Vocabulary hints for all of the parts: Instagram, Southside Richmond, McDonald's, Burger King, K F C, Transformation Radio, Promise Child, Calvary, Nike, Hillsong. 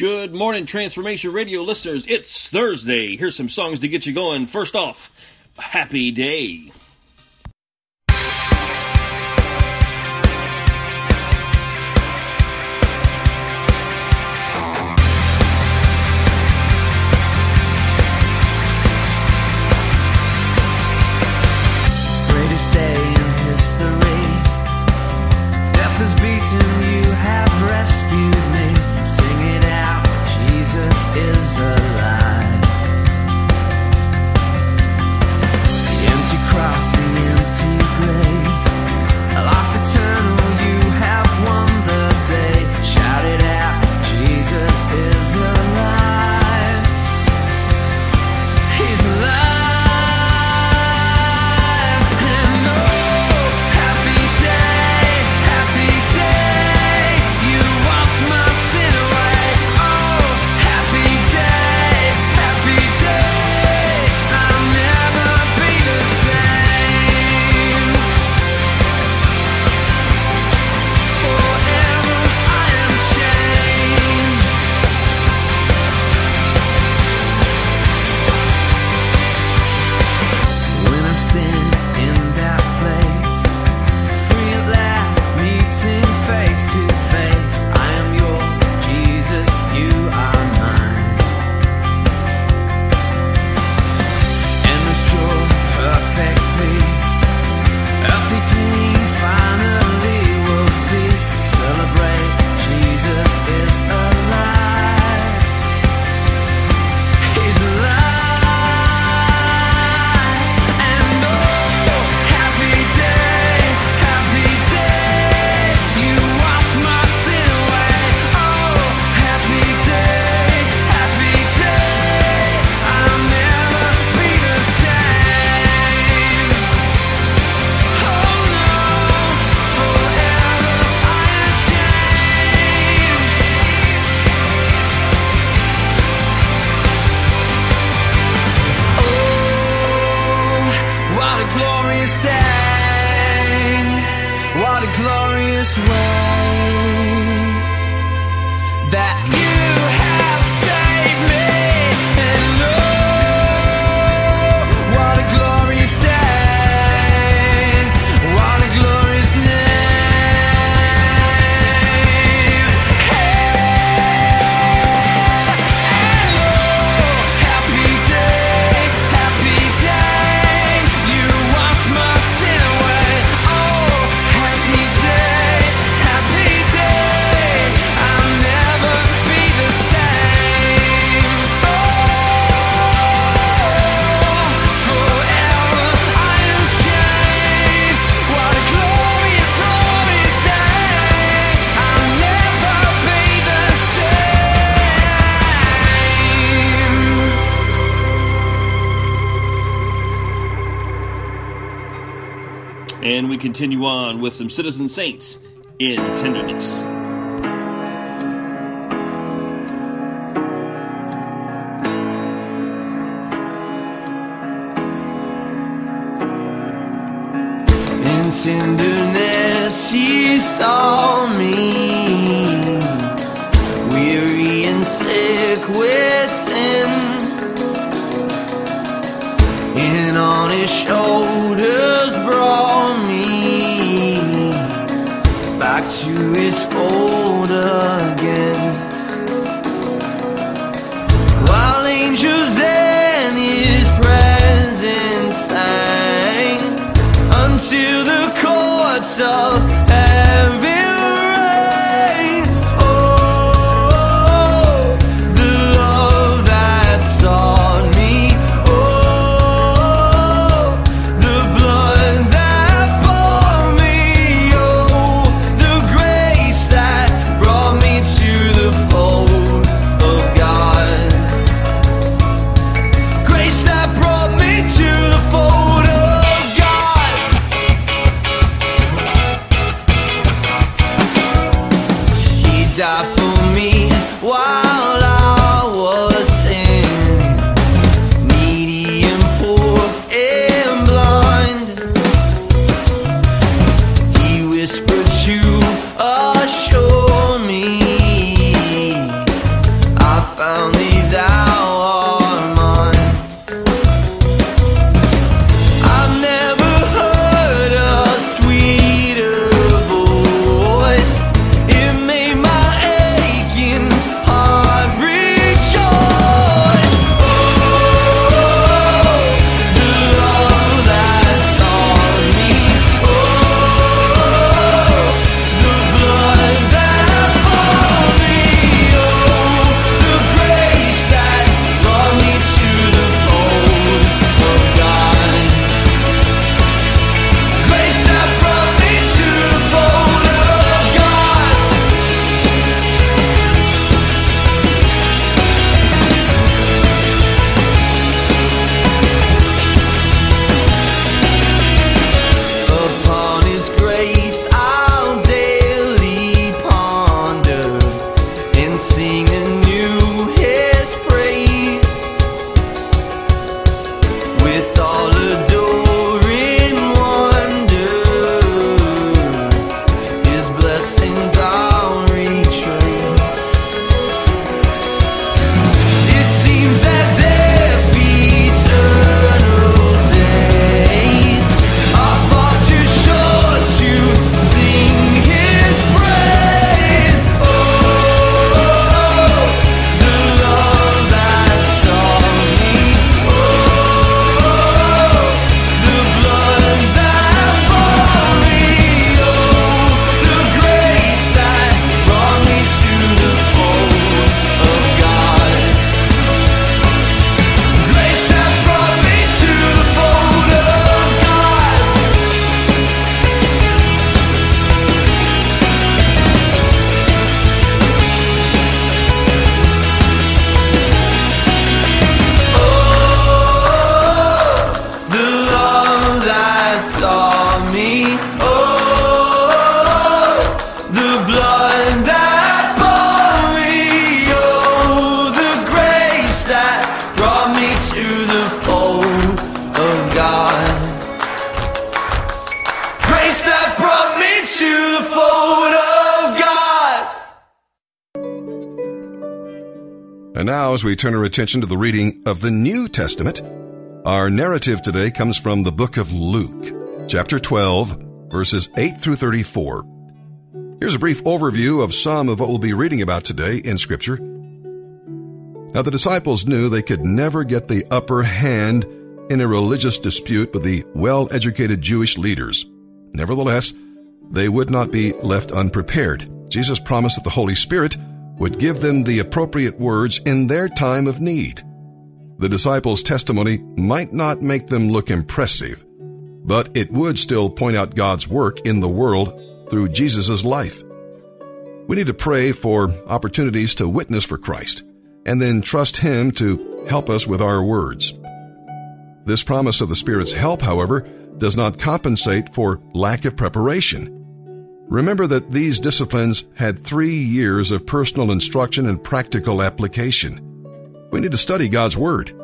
Good morning, Transformation Radio listeners. It's Thursday. Here's some songs to get you going. First off, Happy Day. Greatest day in history. Death is beaten, you have rescued me. Sing it out, Jesus is alive. The empty cross, the empty grave, a life eternal, you have won the day. Shout it out, Jesus is alive. He's alive. And we continue on with some Citizen Saints in Tenderness. In tenderness she saw me, weary and sick with sin, and on his shoulders brought me back to his fold again. While angels in his presence sang, until the courts of heaven. And now, as we turn our attention to the reading of the New Testament, our narrative today comes from the book of Luke, chapter 12, verses 8 through 34. Here's a brief overview of some of what we'll be reading about today in Scripture. Now, the disciples knew they could never get the upper hand in a religious dispute with the well-educated Jewish leaders. Nevertheless, they would not be left unprepared. Jesus promised that the Holy Spirit would give them the appropriate words in their time of need. The disciples' testimony might not make them look impressive, but it would still point out God's work in the world through Jesus' life. We need to pray for opportunities to witness for Christ, and then trust Him to help us with our words. This promise of the Spirit's help, however, does not compensate for lack of preparation. Remember that these disciplines had 3 years of personal instruction and practical application. We need to study God's Word.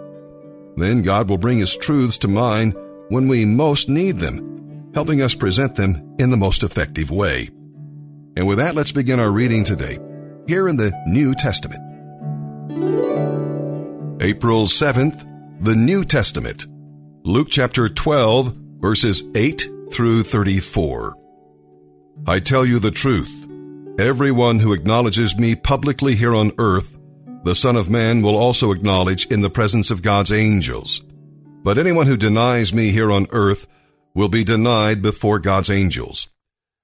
Then God will bring His truths to mind when we most need them, helping us present them in the most effective way. And with that, let's begin our reading today, here in the New Testament. April 7th, the New Testament, Luke chapter 12, verses 8 through 34. I tell you the truth, everyone who acknowledges me publicly here on earth, the Son of Man will also acknowledge in the presence of God's angels. But anyone who denies me here on earth will be denied before God's angels.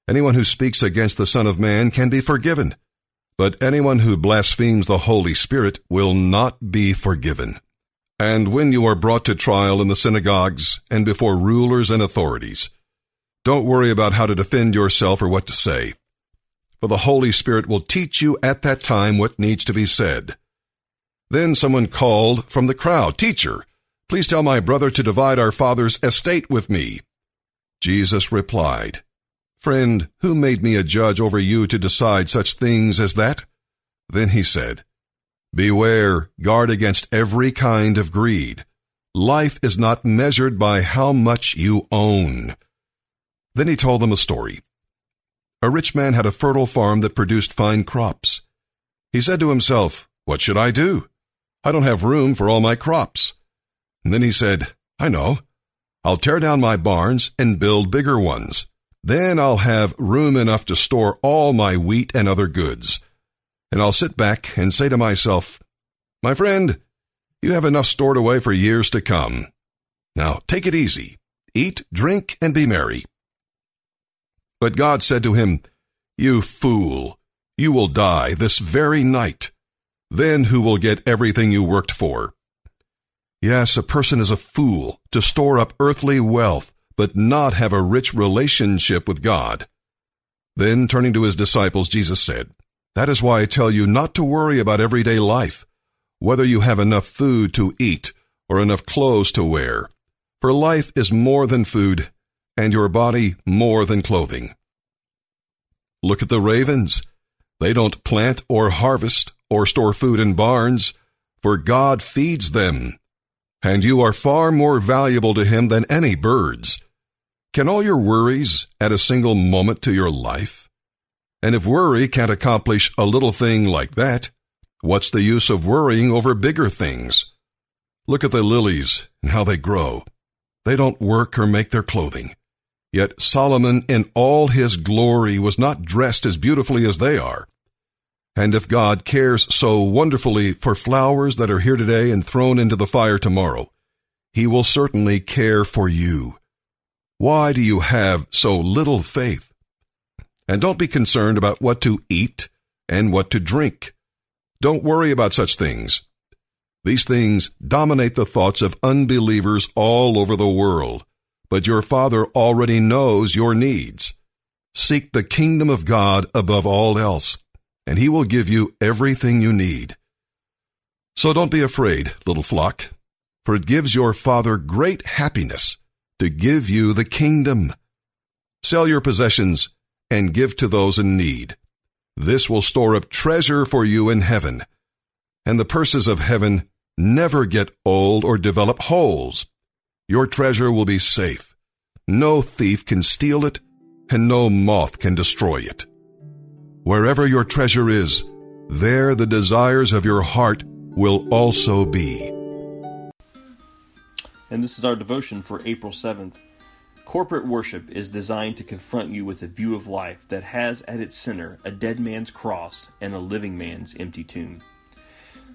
Anyone who speaks against the Son of Man can be forgiven, but anyone who blasphemes the Holy Spirit will not be forgiven. And when you are brought to trial in the synagogues and before rulers and authorities, don't worry about how to defend yourself or what to say, for the Holy Spirit will teach you at that time what needs to be said. Then someone called from the crowd, "Teacher, please tell my brother to divide our father's estate with me." Jesus replied, "Friend, who made me a judge over you to decide such things as that?" Then he said, "Beware, guard against every kind of greed. Life is not measured by how much you own." Then he told them a story. A rich man had a fertile farm that produced fine crops. He said to himself, "What should I do? I don't have room for all my crops." And then he said, "I know. I'll tear down my barns and build bigger ones. Then I'll have room enough to store all my wheat and other goods. And I'll sit back and say to myself, 'My friend, you have enough stored away for years to come. Now take it easy. Eat, drink, and be merry.' But God said to him, 'You fool, you will die this very night. Then who will get everything you worked for?' Yes, a person is a fool to store up earthly wealth, but not have a rich relationship with God." Then, turning to his disciples, Jesus said, "That is why I tell you not to worry about everyday life, whether you have enough food to eat or enough clothes to wear. For life is more than food, and your body more than clothing. Look at the ravens. They don't plant or harvest or store food in barns, for God feeds them. And you are far more valuable to Him than any birds. Can all your worries add a single moment to your life? And if worry can't accomplish a little thing like that, what's the use of worrying over bigger things? Look at the lilies and how they grow. They don't work or make their clothing. Yet Solomon in all his glory was not dressed as beautifully as they are. And if God cares so wonderfully for flowers that are here today and thrown into the fire tomorrow, He will certainly care for you. Why do you have so little faith? And don't be concerned about what to eat and what to drink. Don't worry about such things. These things dominate the thoughts of unbelievers all over the world, but your Father already knows your needs. Seek the kingdom of God above all else, and He will give you everything you need. So don't be afraid, little flock, for it gives your Father great happiness to give you the kingdom. Sell your possessions and give to those in need. This will store up treasure for you in heaven, and the purses of heaven never get old or develop holes. Your treasure will be safe. No thief can steal it, and no moth can destroy it. Wherever your treasure is, there the desires of your heart will also be. And this is our devotion for April 7th. Corporate worship is designed to confront you with a view of life that has at its center a dead man's cross and a living man's empty tomb.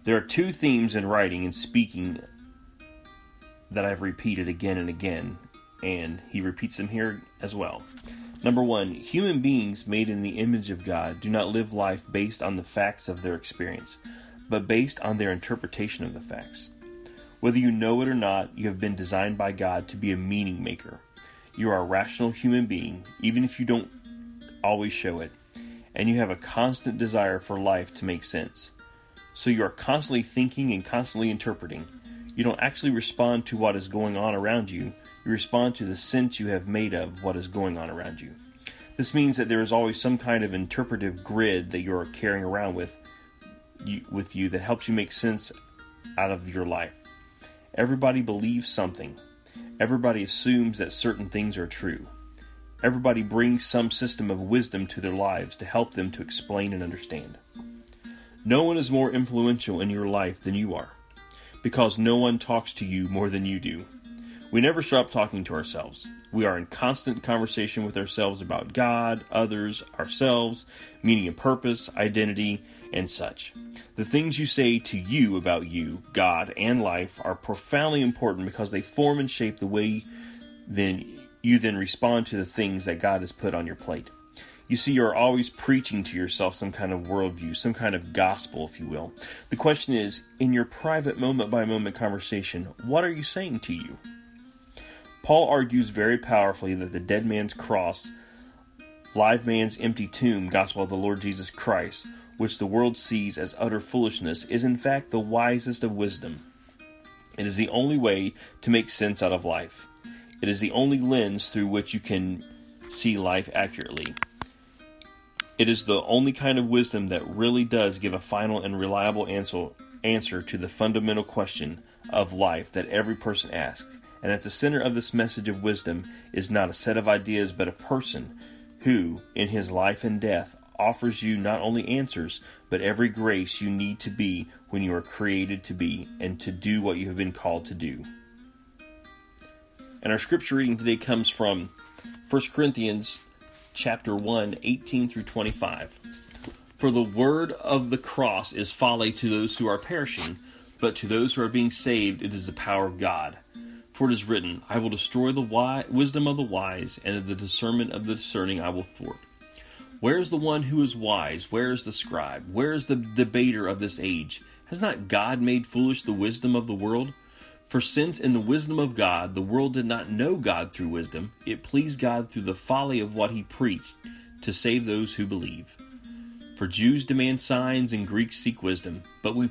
There are two themes in writing and speaking that I've repeated again and again, and he repeats them here as well. Number one, human beings made in the image of God do not live life based on the facts of their experience, but based on their interpretation of the facts. Whether you know it or not, you have been designed by God to be a meaning maker. You are a rational human being, even if you don't always show it, and you have a constant desire for life to make sense. So you are constantly thinking and constantly interpreting. You don't actually respond to what is going on around you. You respond to the sense you have made of what is going on around you. This means that there is always some kind of interpretive grid that you are carrying around with you that helps you make sense out of your life. Everybody believes something. Everybody assumes that certain things are true. Everybody brings some system of wisdom to their lives to help them to explain and understand. No one is more influential in your life than you are, because no one talks to you more than you do. We never stop talking to ourselves. We are in constant conversation with ourselves about God, others, ourselves, meaning and purpose, identity, and such. The things you say to you about you, God, and life are profoundly important because they form and shape the way you then respond to the things that God has put on your plate. You see, you're always preaching to yourself some kind of worldview, some kind of gospel, if you will. The question is, in your private moment-by-moment conversation, what are you saying to you? Paul argues very powerfully that the dead man's cross, live man's empty tomb gospel of the Lord Jesus Christ, which the world sees as utter foolishness, is in fact the wisest of wisdom. It is the only way to make sense out of life. It is the only lens through which you can see life accurately. It is the only kind of wisdom that really does give a final and reliable answer to the fundamental question of life that every person asks. And at the center of this message of wisdom is not a set of ideas, but a person who, in his life and death, offers you not only answers, but every grace you need to be when you are created to be and to do what you have been called to do. And our scripture reading today comes from 1 Corinthians chapter 1, 18 through 25. For the word of the cross is folly to those who are perishing, but to those who are being saved it is the power of God. For it is written, I will destroy the wisdom of the wise, and of the discernment of the discerning I will thwart. Where is the one who is wise? Where is the scribe? Where is the debater of this age? Has not God made foolish the wisdom of the world? For since in the wisdom of God, the world did not know God through wisdom, it pleased God through the folly of what he preached, to save those who believe. For Jews demand signs and Greeks seek wisdom, but we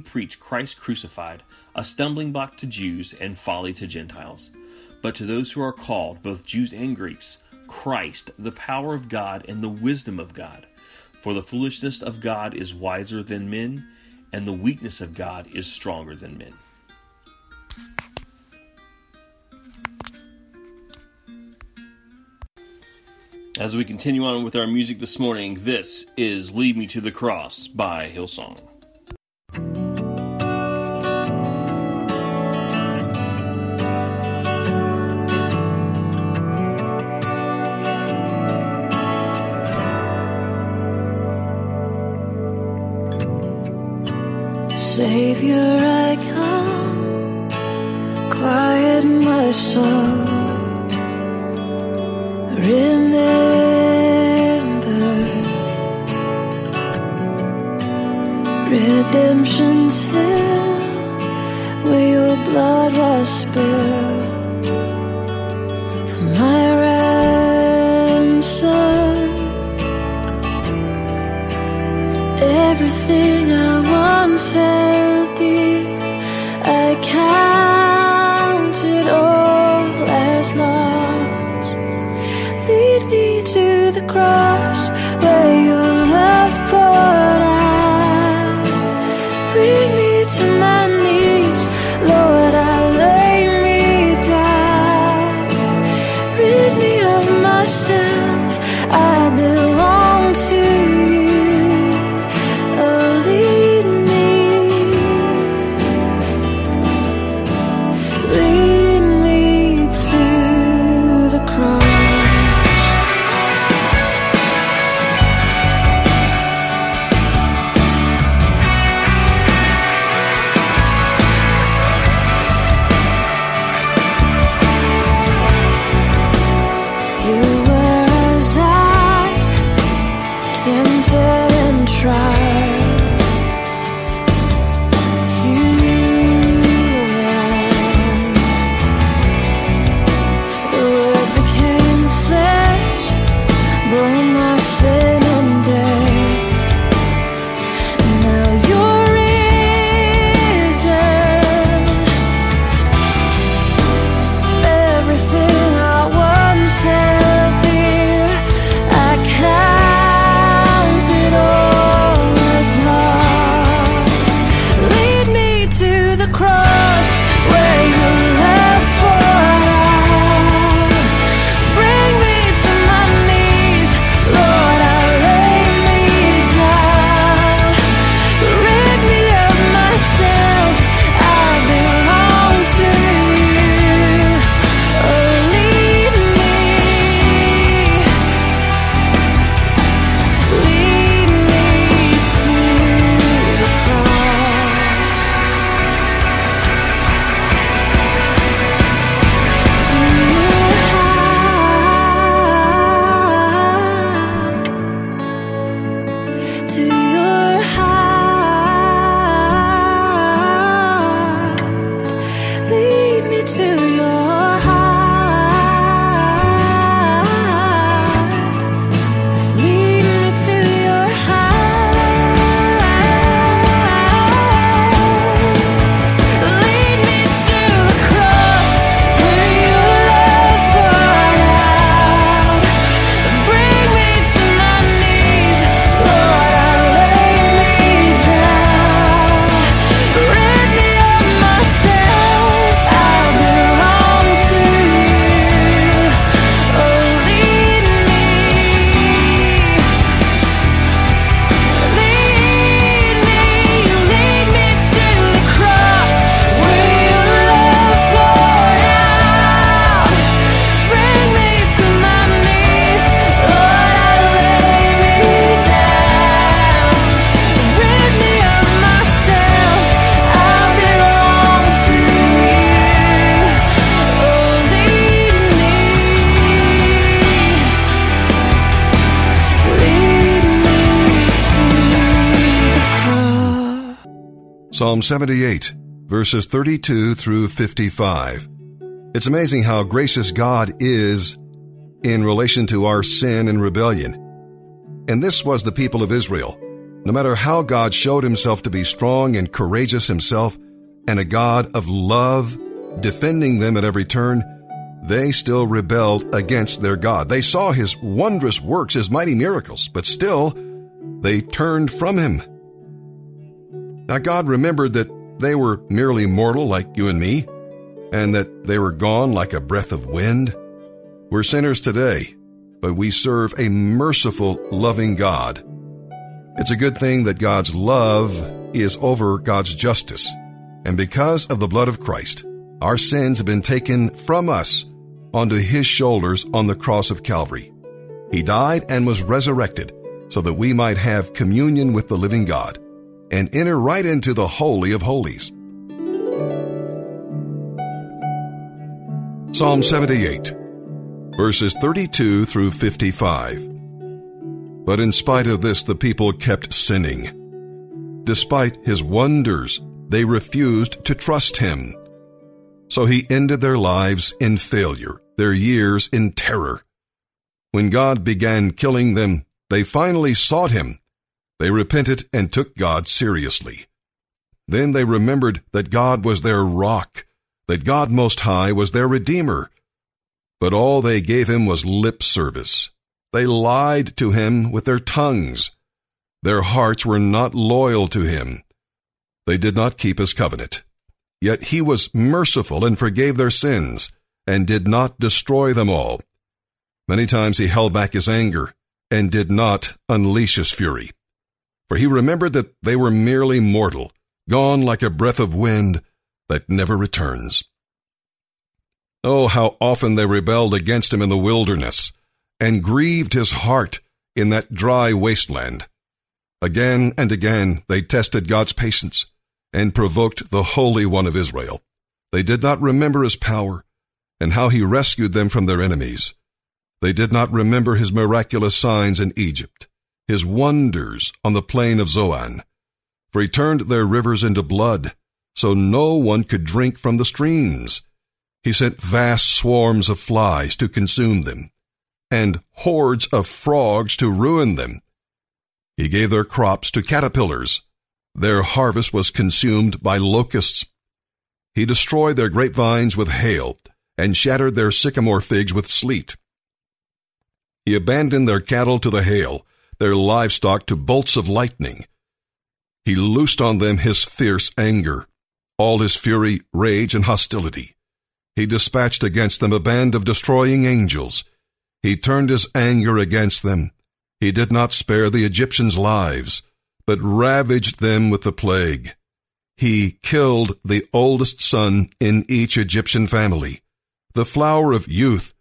preach Christ crucified, a stumbling block to Jews and folly to Gentiles. But to those who are called, both Jews and Greeks, Christ, the power of God and the wisdom of God. For the foolishness of God is wiser than men, and the weakness of God is stronger than men. As we continue on with our music this morning, this is Lead Me to the Cross by Hillsong. Savior, I come, quiet my soul, remember, redemption's hill, where your blood was spilled, for my ransom, everything I once had. Cross where your love poured out, bring me to my knees, Lord, I lay me down, rid me of myself, I belong to you, oh, lead me Psalm 78, verses 32 through 55. It's amazing how gracious God is in relation to our sin and rebellion. And this was the people of Israel. No matter how God showed himself to be strong and courageous himself, and a God of love, defending them at every turn, they still rebelled against their God. They saw his wondrous works, his mighty miracles, but still they turned from him. Now God remembered that they were merely mortal like you and me, and that they were gone like a breath of wind. We're sinners today, but we serve a merciful, loving God. It's a good thing that God's love is over God's justice. And because of the blood of Christ, our sins have been taken from us onto his shoulders on the cross of Calvary. He died and was resurrected so that we might have communion with the living God and enter right into the Holy of Holies. Psalm 78, verses 32 through 55. But in spite of this, the people kept sinning. Despite his wonders, they refused to trust him. So he ended their lives in failure, their years in terror. When God began killing them, they finally sought him. They repented and took God seriously. Then they remembered that God was their rock, that God Most High was their Redeemer. But all they gave him was lip service. They lied to him with their tongues. Their hearts were not loyal to him. They did not keep his covenant. Yet he was merciful and forgave their sins and did not destroy them all. Many times he held back his anger and did not unleash his fury. For he remembered that they were merely mortal, gone like a breath of wind that never returns. Oh, how often they rebelled against him in the wilderness and grieved his heart in that dry wasteland. Again and again they tested God's patience and provoked the Holy One of Israel. They did not remember his power and how he rescued them from their enemies. They did not remember his miraculous signs in Egypt, his wonders on the plain of Zoan. For he turned their rivers into blood, so no one could drink from the streams. He sent vast swarms of flies to consume them, and hordes of frogs to ruin them. He gave their crops to caterpillars. Their harvest was consumed by locusts. He destroyed their grapevines with hail and shattered their sycamore figs with sleet. He abandoned their cattle to the hail, their livestock to bolts of lightning. He loosed on them his fierce anger, all his fury, rage, and hostility. He dispatched against them a band of destroying angels. He turned his anger against them. He did not spare the Egyptians' lives, but ravaged them with the plague. He killed the oldest son in each Egyptian family, the flower of youth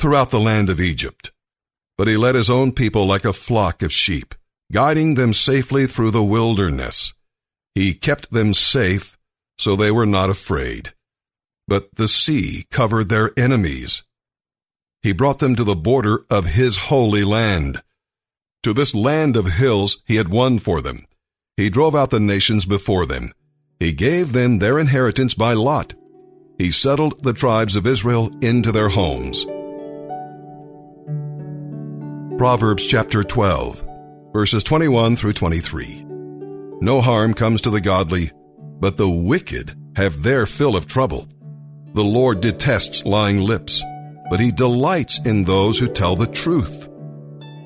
throughout the land of Egypt. But he led his own people like a flock of sheep, guiding them safely through the wilderness. He kept them safe, so they were not afraid. But the sea covered their enemies. He brought them to the border of his holy land. To this land of hills he had won for them. He drove out the nations before them. He gave them their inheritance by lot. He settled the tribes of Israel into their homes. Proverbs chapter 12, verses 21 through 23. No harm comes to the godly, but the wicked have their fill of trouble. The Lord detests lying lips, but he delights in those who tell the truth.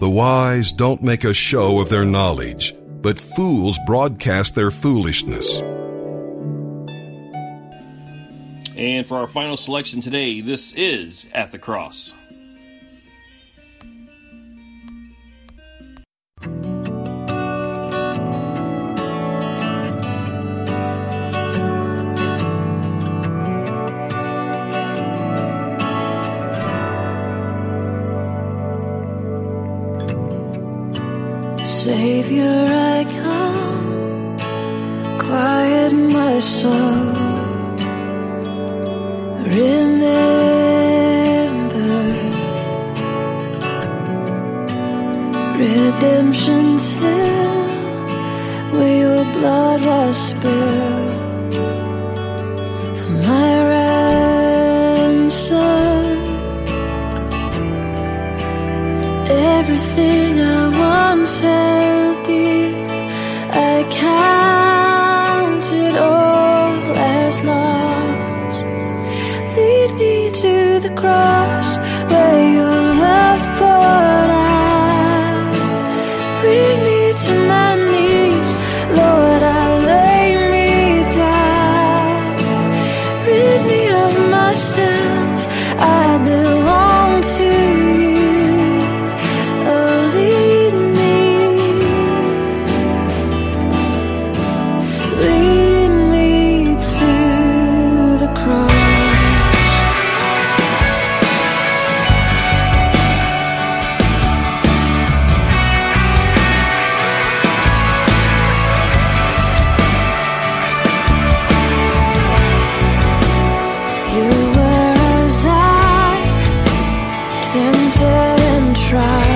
The wise don't make a show of their knowledge, but fools broadcast their foolishness. And for our final selection today, this is At the Cross. Savior, I come, quiet my soul, remember, redemption's hill, where your blood was spilled for my ransom. Everything I once held dear, I count it all as lost. Lead me to the cross where your love poured out. Bring me to my knees, Lord, I lay me down. Rid me of myself, I belong to you. Oh, lead me to the cross. You were as I, tempted and tried.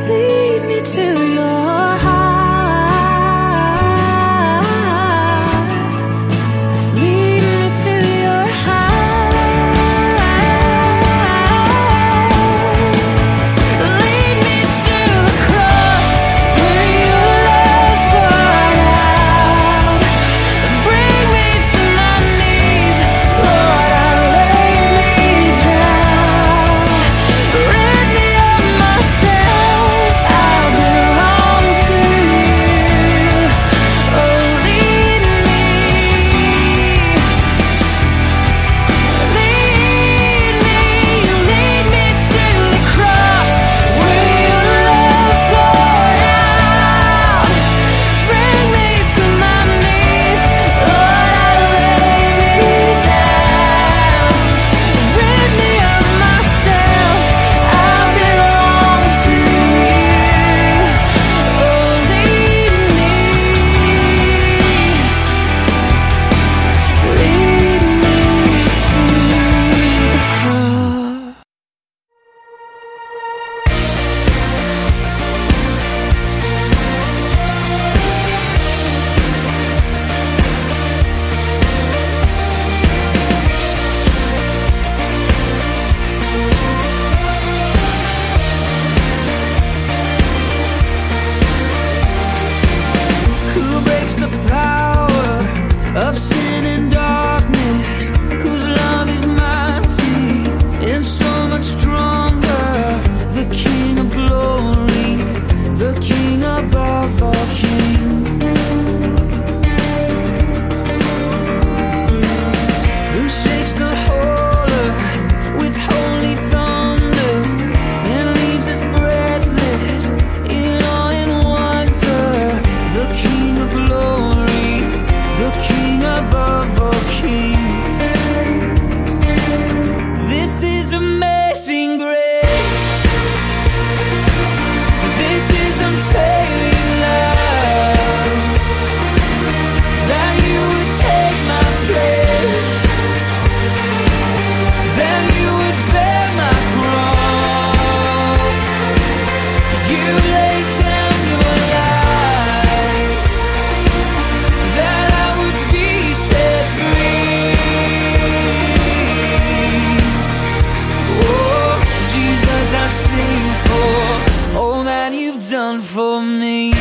Love done for me.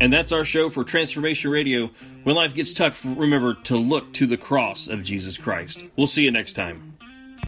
And that's our show for Transformation Radio. When life gets tough, remember to look to the cross of Jesus Christ. We'll see you next time.